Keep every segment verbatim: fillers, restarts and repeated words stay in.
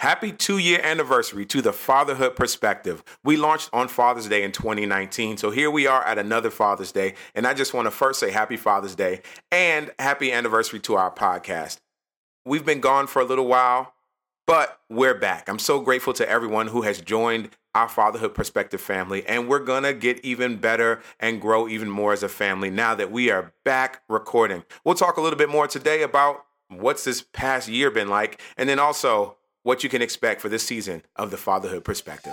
Happy two-year anniversary to the Fatherhood Perspective. We launched on Father's Day in twenty nineteen, so here we are at another Father's Day, and I just want to first say happy Father's Day and happy anniversary to our podcast. We've been gone for a little while, but we're back. I'm so grateful to everyone who has joined our Fatherhood Perspective family, and we're going to get even better and grow even more as a family now that we are back recording. We'll talk a little bit more today about what's this past year been like, and then also what you can expect for this season of the Fatherhood Perspective.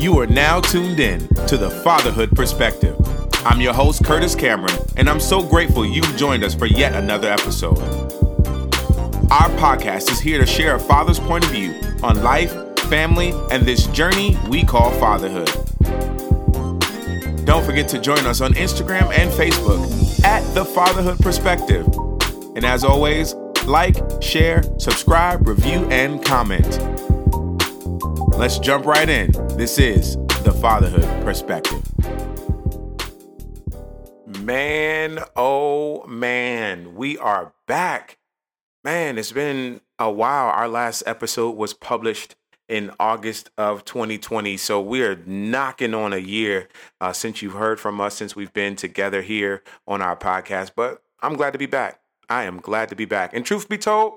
You are now tuned in to the Fatherhood Perspective. I'm your host, Curtis Cameron, and I'm so grateful you've joined us for yet another episode. Our podcast is here to share a father's point of view on life, family, and this journey we call fatherhood. Don't forget to join us on Instagram and Facebook at the Fatherhood Perspective. And as always, like, share, subscribe, review, and comment. Let's jump right in. This is the Fatherhood Perspective. Man, oh man, we are back. Man, it's been a while. Our last episode was published in August of twenty twenty, so we're knocking on a year uh, since you've heard from us, since we've been together here on our podcast, but I'm glad to be back. I am glad to be back. And truth be told,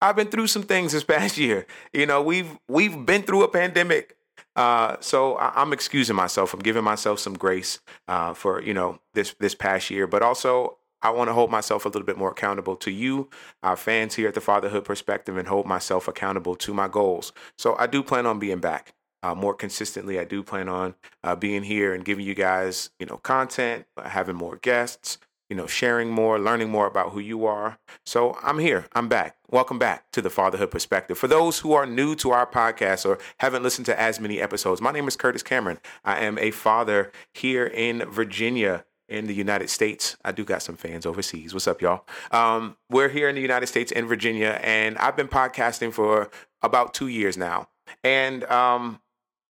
I've been through some things this past year. You know, we've we've been through a pandemic. Uh, so I, I'm excusing myself. I'm giving myself some grace uh, for, you know, this this past year. But also, I want to hold myself a little bit more accountable to you, our fans here at the Fatherhood Perspective, and hold myself accountable to my goals. So I do plan on being back uh, more consistently. I do plan on uh, being here and giving you guys, you know, content, having more guests, you know, sharing more, learning more about who you are. So I'm here. I'm back. Welcome back to the Fatherhood Perspective. For those who are new to our podcast or haven't listened to as many episodes, my name is Curtis Cameron. I am a father here in Virginia, in the United States. I do got some fans overseas. What's up, y'all? Um, we're here in the United States in Virginia, and I've been podcasting for about two years now. And, um,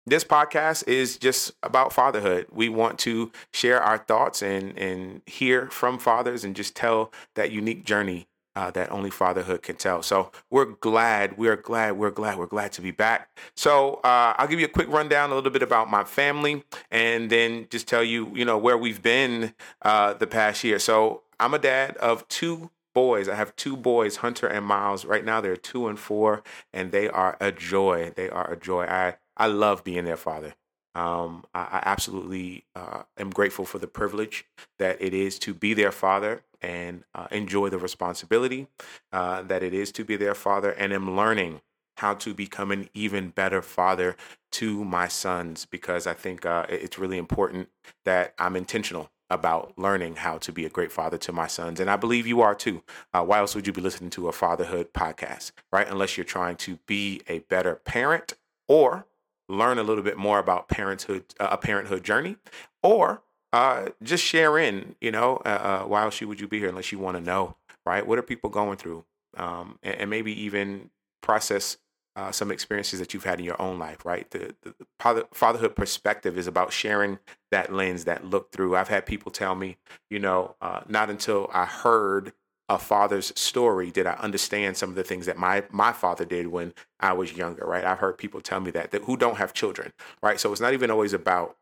This podcast is just about fatherhood. We want to share our thoughts and, and hear from fathers and just tell that unique journey uh, that only fatherhood can tell. So we're glad, we're glad, we're glad, we're glad to be back. So uh, I'll give you a quick rundown, a little bit about my family, and then just tell you, you know, where we've been uh, the past year. So I'm a dad of two boys. I have two boys, Hunter and Miles. Right now they're two and four, and they are a joy. They are a joy. I I love being their father. Um, I, I absolutely uh, am grateful for the privilege that it is to be their father and uh, enjoy the responsibility uh, that it is to be their father, and am learning how to become an even better father to my sons, because I think uh, it's really important that I'm intentional about learning how to be a great father to my sons. And I believe you are too. Uh, why else would you be listening to a fatherhood podcast, right? Unless you're trying to be a better parent or learn a little bit more about parenthood, uh, a parenthood journey, or uh, just share in, you know, uh, uh, why else would you be here unless you want to know, right? What are people going through? Um, and, and maybe even process uh, some experiences that you've had in your own life, right? The, the, the fatherhood perspective is about sharing that lens, that look through. I've had people tell me, you know, uh, not until I heard a father's story did I understand some of the things that my my father did when I was younger, right? I've heard people tell me that, that who don't have children, right? So it's not even always about,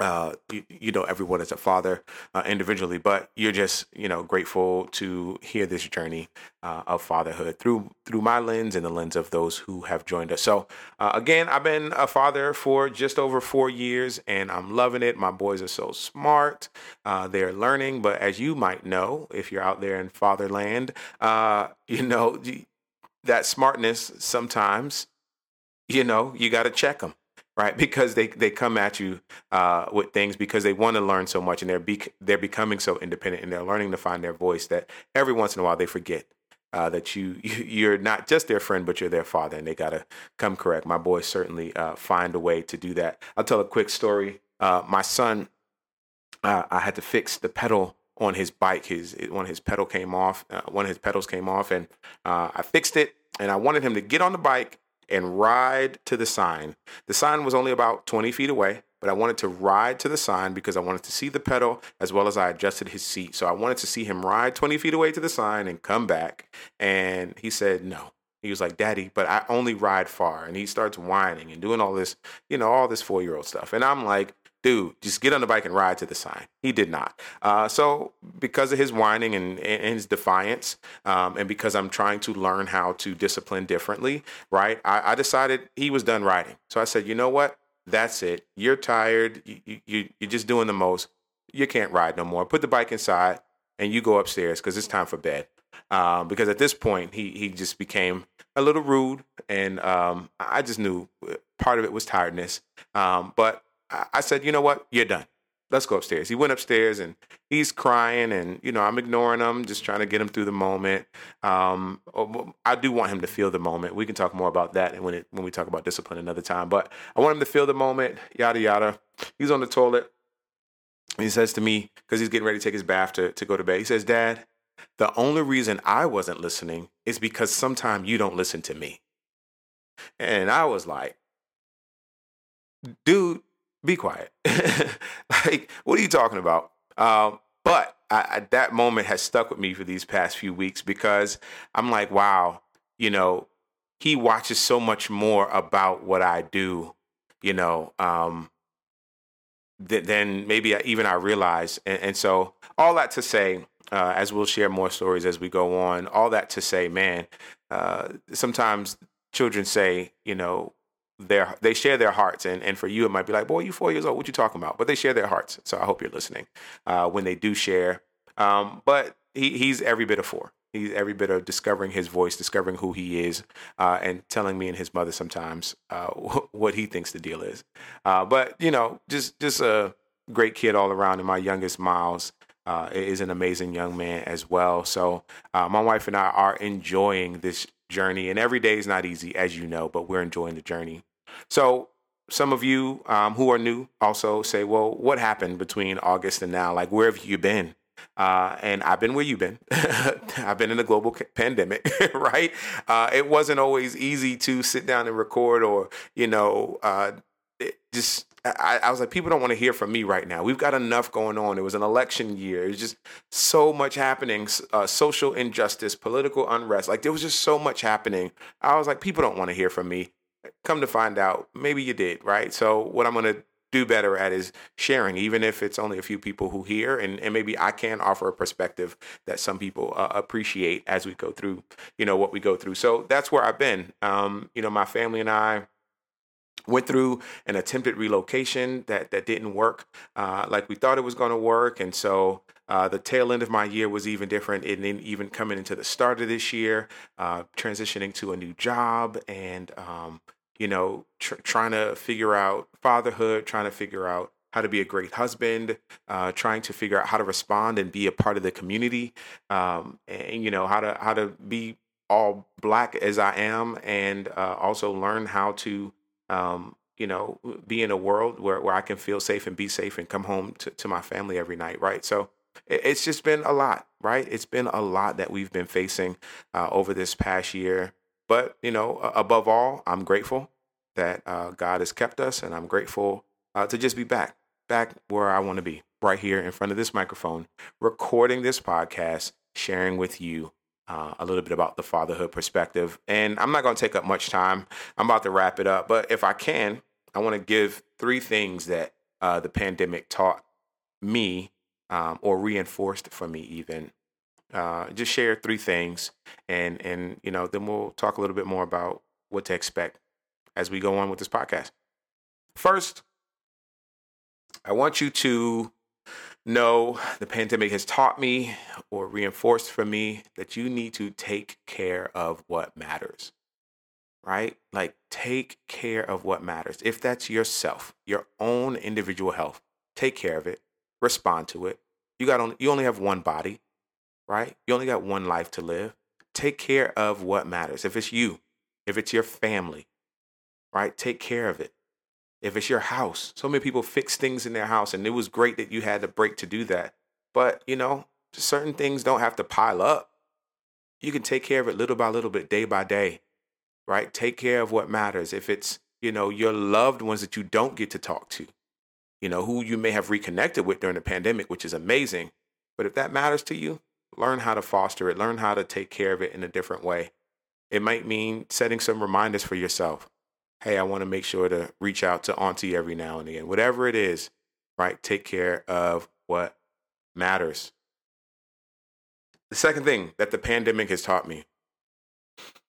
uh, you, you know, everyone as a father uh, individually, but you're just, you know, grateful to hear this journey uh, of fatherhood through through my lens and the lens of those who have joined us. So uh, again, I've been a father for just over four years and I'm loving it. My boys are so smart. Uh, they're learning. But as you might know, if you're out there in fatherland, uh, you know, that smartness sometimes, you know, you got to check them. Right, because they, they come at you uh, with things because they want to learn so much, and they're be- they're becoming so independent, and they're learning to find their voice. That every once in a while they forget uh, that you you're not just their friend, but you're their father, and they gotta come correct. My boys certainly uh, find a way to do that. I'll tell a quick story. Uh, my son, uh, I had to fix the pedal on his bike. His one of his pedal came off. Uh, one of his pedals came off, and uh, I fixed it. And I wanted him to get on the bike and ride to the sign. The sign was only about twenty feet away. but I wanted to ride to the sign because I wanted to see the pedal as well as I adjusted his seat. So I wanted to see him ride twenty feet away to the sign and come back. And he said, no. He was like, Daddy, but I only ride far. And he starts whining and doing all this, you know, all this four-year-old stuff. And I'm like, dude, just get on the bike and ride to the sign. He did not. Uh, so because of his whining and, and his defiance, um, and because I'm trying to learn how to discipline differently, right, I, I decided he was done riding. So I said, you know what? That's it. You're tired. You, you, you're just doing the most. You can't ride no more. Put the bike inside and you go upstairs because it's time for bed. Um, because at this point, he he just became a little rude. And um, I just knew part of it was tiredness. Um, but I said, you know what? You're done. Let's go upstairs. He went upstairs and he's crying and, you know, I'm ignoring him, just trying to get him through the moment. Um, I do want him to feel the moment. We can talk more about that when it, when we talk about discipline another time. But I want him to feel the moment, yada, yada. He's on the toilet. He says to me, because he's getting ready to take his bath to, to go to bed. He says, Dad, the only reason I wasn't listening is because sometimes you don't listen to me. And I was like, dude, be quiet. Like, what are you talking about? Um, but I, I, that moment has stuck with me for these past few weeks because I'm like, wow, you know, he watches so much more about what I do, you know, um, th- than maybe I, even I realize. And, and so all that to say, Uh, as we'll share more stories as we go on, all that to say, man, uh, sometimes children say, you know, their they share their hearts. And, and for you, it might be like, boy, you four years old, what you talking about? But they share their hearts. So I hope you're listening uh, when they do share. Um, but he, he's every bit of four. He's every bit of discovering his voice, discovering who he is, uh, and telling me and his mother sometimes uh, what he thinks the deal is. Uh, but, you know, just, just a great kid all around. And my youngest, Miles, Uh, is an amazing young man as well. So uh, my wife and I are enjoying this journey, and every day is not easy, as you know, but we're enjoying the journey. So some of you um, who are new also say, well, what happened between August and now? Like, where have you been? Uh, and I've been where you've been. I've been in a global pandemic, right? Uh, it wasn't always easy to sit down and record or, you know, uh, it just... I, I was like, people don't want to hear from me right now. We've got enough going on. It was an election year. It was just so much happening, uh, social injustice, political unrest. Like, there was just so much happening. I was like, people don't want to hear from me. Come to find out, maybe you did, right? So what I'm going to do better at is sharing, even if it's only a few people who hear, and, and maybe I can offer a perspective that some people uh, appreciate as we go through, you know, what we go through. So that's where I've been. Um, you know, my family and I went through an attempted relocation that that didn't work uh, like we thought it was going to work. And so uh, the tail end of my year was even different. And then even coming into the start of this year, uh, transitioning to a new job and, um, you know, tr- trying to figure out fatherhood, trying to figure out how to be a great husband, uh, trying to figure out how to respond and be a part of the community, um, and, you know, how to how to be all Black as I am, and uh, also learn how to Um, you know, be in a world where, where I can feel safe and be safe and come home to, to my family every night, right? So it, it's just been a lot, right? It's been a lot that we've been facing uh, over this past year. But, you know, uh, above all, I'm grateful that uh, God has kept us, and I'm grateful uh, to just be back, back where I want to be, right here in front of this microphone, recording this podcast, sharing with you Uh, a little bit about the fatherhood perspective. And I'm not going to take up much time. I'm about to wrap it up. But if I can, I want to give three things that uh, the pandemic taught me um, or reinforced for me even. Uh, just share three things. And, and, you know, then we'll talk a little bit more about what to expect as we go on with this podcast. First, I want you to no, the pandemic has taught me or reinforced for me that you need to take care of what matters, right? Like, take care of what matters. If that's yourself, your own individual health, take care of it, respond to it. You got only, you only have one body, right? You only got one life to live. Take care of what matters. If it's you, if it's your family, right? Take care of it. If it's your house, so many people fix things in their house, and it was great that you had the break to do that. But, you know, certain things don't have to pile up. You can take care of it little by little bit, day by day, right? Take care of what matters. If it's, you know, your loved ones that you don't get to talk to, you know, who you may have reconnected with during the pandemic, which is amazing. But if that matters to you, learn how to foster it, learn how to take care of it in a different way. It might mean setting some reminders for yourself. Hey, I want to make sure to reach out to auntie every now and again, whatever it is, right? Take care of what matters. The second thing that the pandemic has taught me,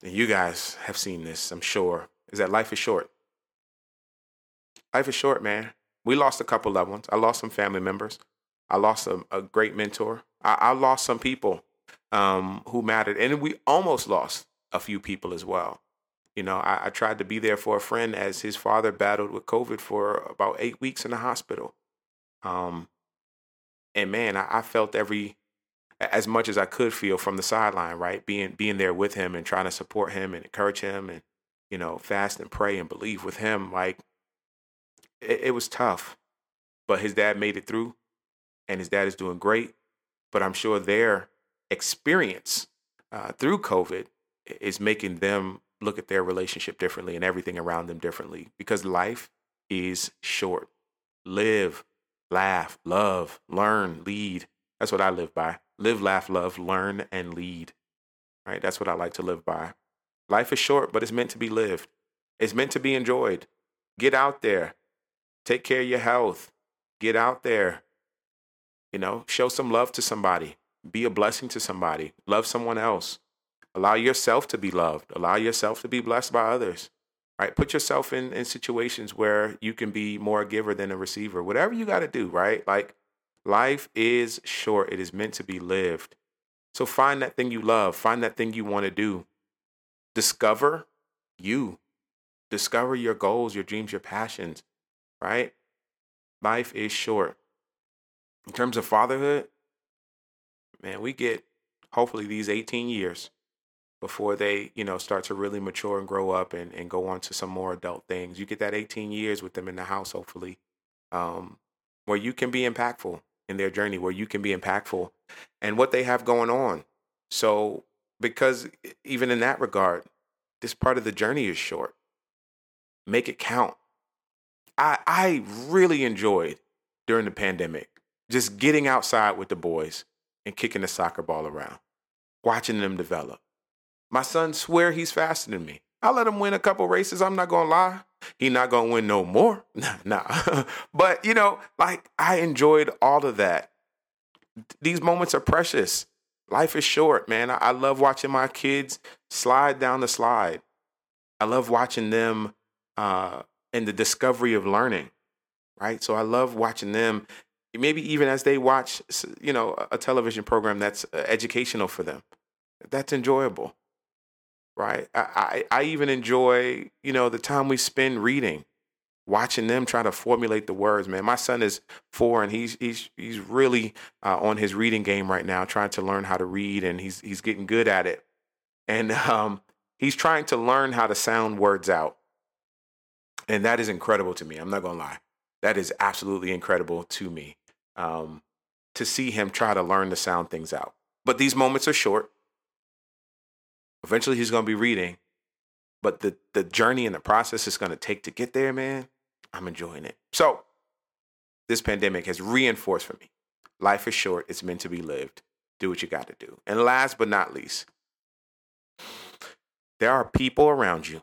and you guys have seen this, I'm sure, is that life is short. Life is short, man. We lost a couple loved ones. I lost some family members. I lost a, a great mentor. I, I lost some people um, who mattered. And we almost lost a few people as well. You know, I, I tried to be there for a friend as his father battled with COVID for about eight weeks in the hospital. Um, and man, I, I felt every, as much as I could feel from the sideline, right? Being, being there with him and trying to support him and encourage him and, you know, fast and pray and believe with him. Like, it, it was tough, but his dad made it through and his dad is doing great. But I'm sure their experience uh, through COVID is making them look at their relationship differently and everything around them differently, because life is short. Live, laugh, love, learn, lead. That's what I live by. Live, laugh, love, learn, and lead. Right? That's what I like to live by. Life is short, but it's meant to be lived. It's meant to be enjoyed. Get out there. Take care of your health. Get out there. You know, show some love to somebody. Be a blessing to somebody. Love someone else. Allow yourself to be loved. Allow yourself to be blessed by others, right? Put yourself in, in situations where you can be more a giver than a receiver. Whatever you got to do, right? Like, life is short. It is meant to be lived. So find that thing you love. Find that thing you want to do. Discover you. Discover your goals, your dreams, your passions, right? Life is short. In terms of fatherhood, man, we get hopefully these eighteen years. Before they, you know, start to really mature and grow up and, and go on to some more adult things. You get that eighteen years with them in the house, hopefully, um, where you can be impactful in their journey, where you can be impactful and what they have going on. So because even in that regard, this part of the journey is short. Make it count. I I really enjoyed during the pandemic just getting outside with the boys and kicking the soccer ball around, watching them develop. My son swear he's faster than me. I let him win a couple races. I'm not going to lie. He not going to win no more. Nah, nah. But, you know, like, I enjoyed all of that. These moments are precious. Life is short, man. I, I love watching my kids slide down the slide. I love watching them uh, in the discovery of learning, right? So I love watching them, maybe even as they watch, you know, a television program that's educational for them. That's enjoyable. Right. I, I, I even enjoy, you know, the time we spend reading, watching them try to formulate the words, man. My son is four and he's he's he's really uh, on his reading game right now, trying to learn how to read. And he's he's getting good at it. And um, he's trying to learn how to sound words out. And that is incredible to me. I'm not going to lie. That is absolutely incredible to me um, to see him try to learn to sound things out. But these moments are short. Eventually he's going to be reading, but the, the journey and the process it's going to take to get there, man, I'm enjoying it. So this pandemic has reinforced for me, life is short. It's meant to be lived. Do what you got to do. And last but not least, there are people around you,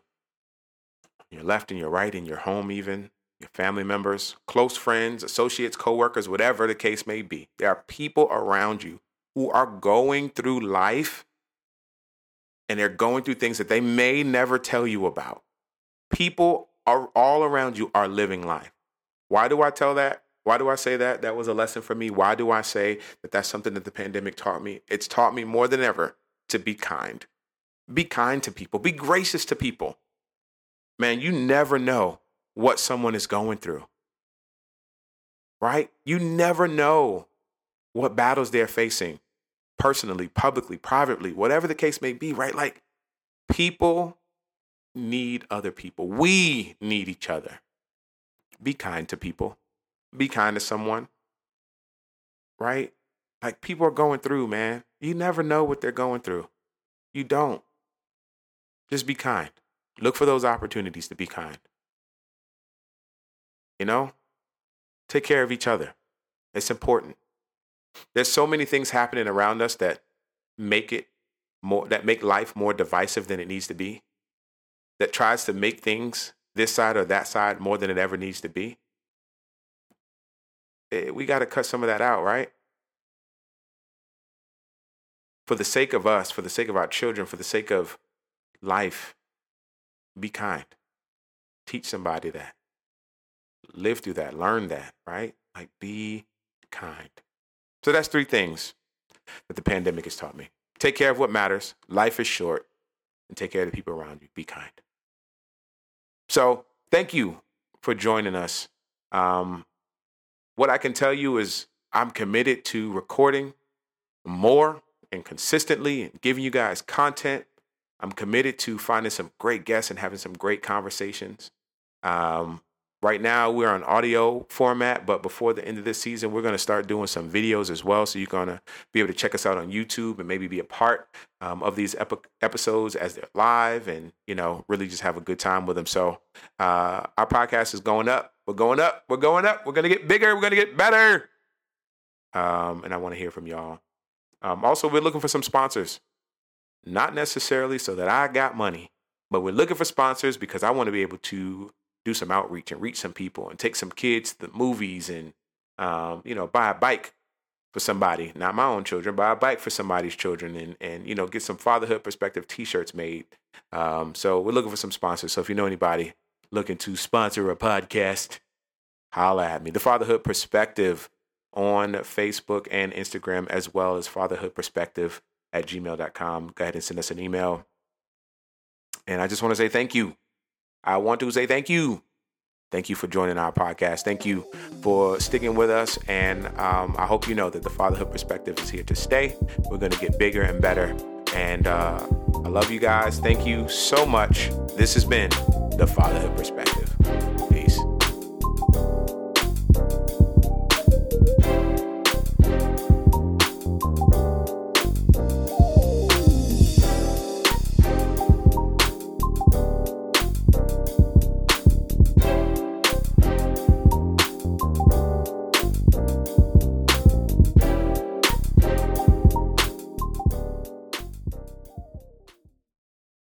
your left and your right, in your home, even your family members, close friends, associates, coworkers, whatever the case may be. There are people around you who are going through life. And they're going through things that they may never tell you about. People are all around you are living life. Why do I tell that? Why do I say that? That was a lesson for me. Why do I say that that's something that the pandemic taught me? It's taught me more than ever to be kind. Be kind to people. Be gracious to people. Man, you never know what someone is going through. Right? You never know what battles they're facing. Personally, publicly, privately, whatever the case may be, right? Like, people need other people. We need each other. Be kind to people. Be kind to someone, right? Like, people are going through, man. You never know what they're going through. You don't. Just be kind. Look for those opportunities to be kind. You know? Take care of each other. It's important. There's so many things happening around us that make it more, that make life more divisive than it needs to be, that tries to make things this side or that side more than it ever needs to be. It, we got to cut some of that out, right? For the sake of us, for the sake of our children, for the sake of life, be kind. Teach somebody that. Live through that. Learn that, right? Like, be kind. So that's three things that the pandemic has taught me. Take care of what matters. Life is short. And take care of the people around you. Be kind. So thank you for joining us. Um, what I can tell you is I'm committed to recording more and consistently and giving you guys content. I'm committed to finding some great guests and having some great conversations. Um, right now, we're on audio format, but before the end of this season, we're going to start doing some videos as well. So you're going to be able to check us out on YouTube and maybe be a part um, of these epi- episodes as they're live and, you know, really just have a good time with them. So uh, our podcast is going up. We're going up. We're going up. We're going to get bigger. We're going to get better. Um, and I want to hear from y'all. Um, also, we're looking for some sponsors. Not necessarily so that I got money, but we're looking for sponsors because I want to be able to do some outreach and reach some people and take some kids to the movies and, um, you know, buy a bike for somebody, not my own children, buy a bike for somebody's children and, and you know, get some Fatherhood Perspective t-shirts made. Um, so we're looking for some sponsors. So if you know anybody looking to sponsor a podcast, holla at me. The Fatherhood Perspective on Facebook and Instagram, as well as Fatherhood Perspective at gmail dot com. Go ahead and send us an email. And I just want to say thank you. I want to say thank you. Thank you for joining our podcast. Thank you for sticking with us. And um, I hope you know that the Fatherhood Perspective is here to stay. We're going to get bigger and better. And uh, I love you guys. Thank you so much. This has been the Fatherhood Perspective.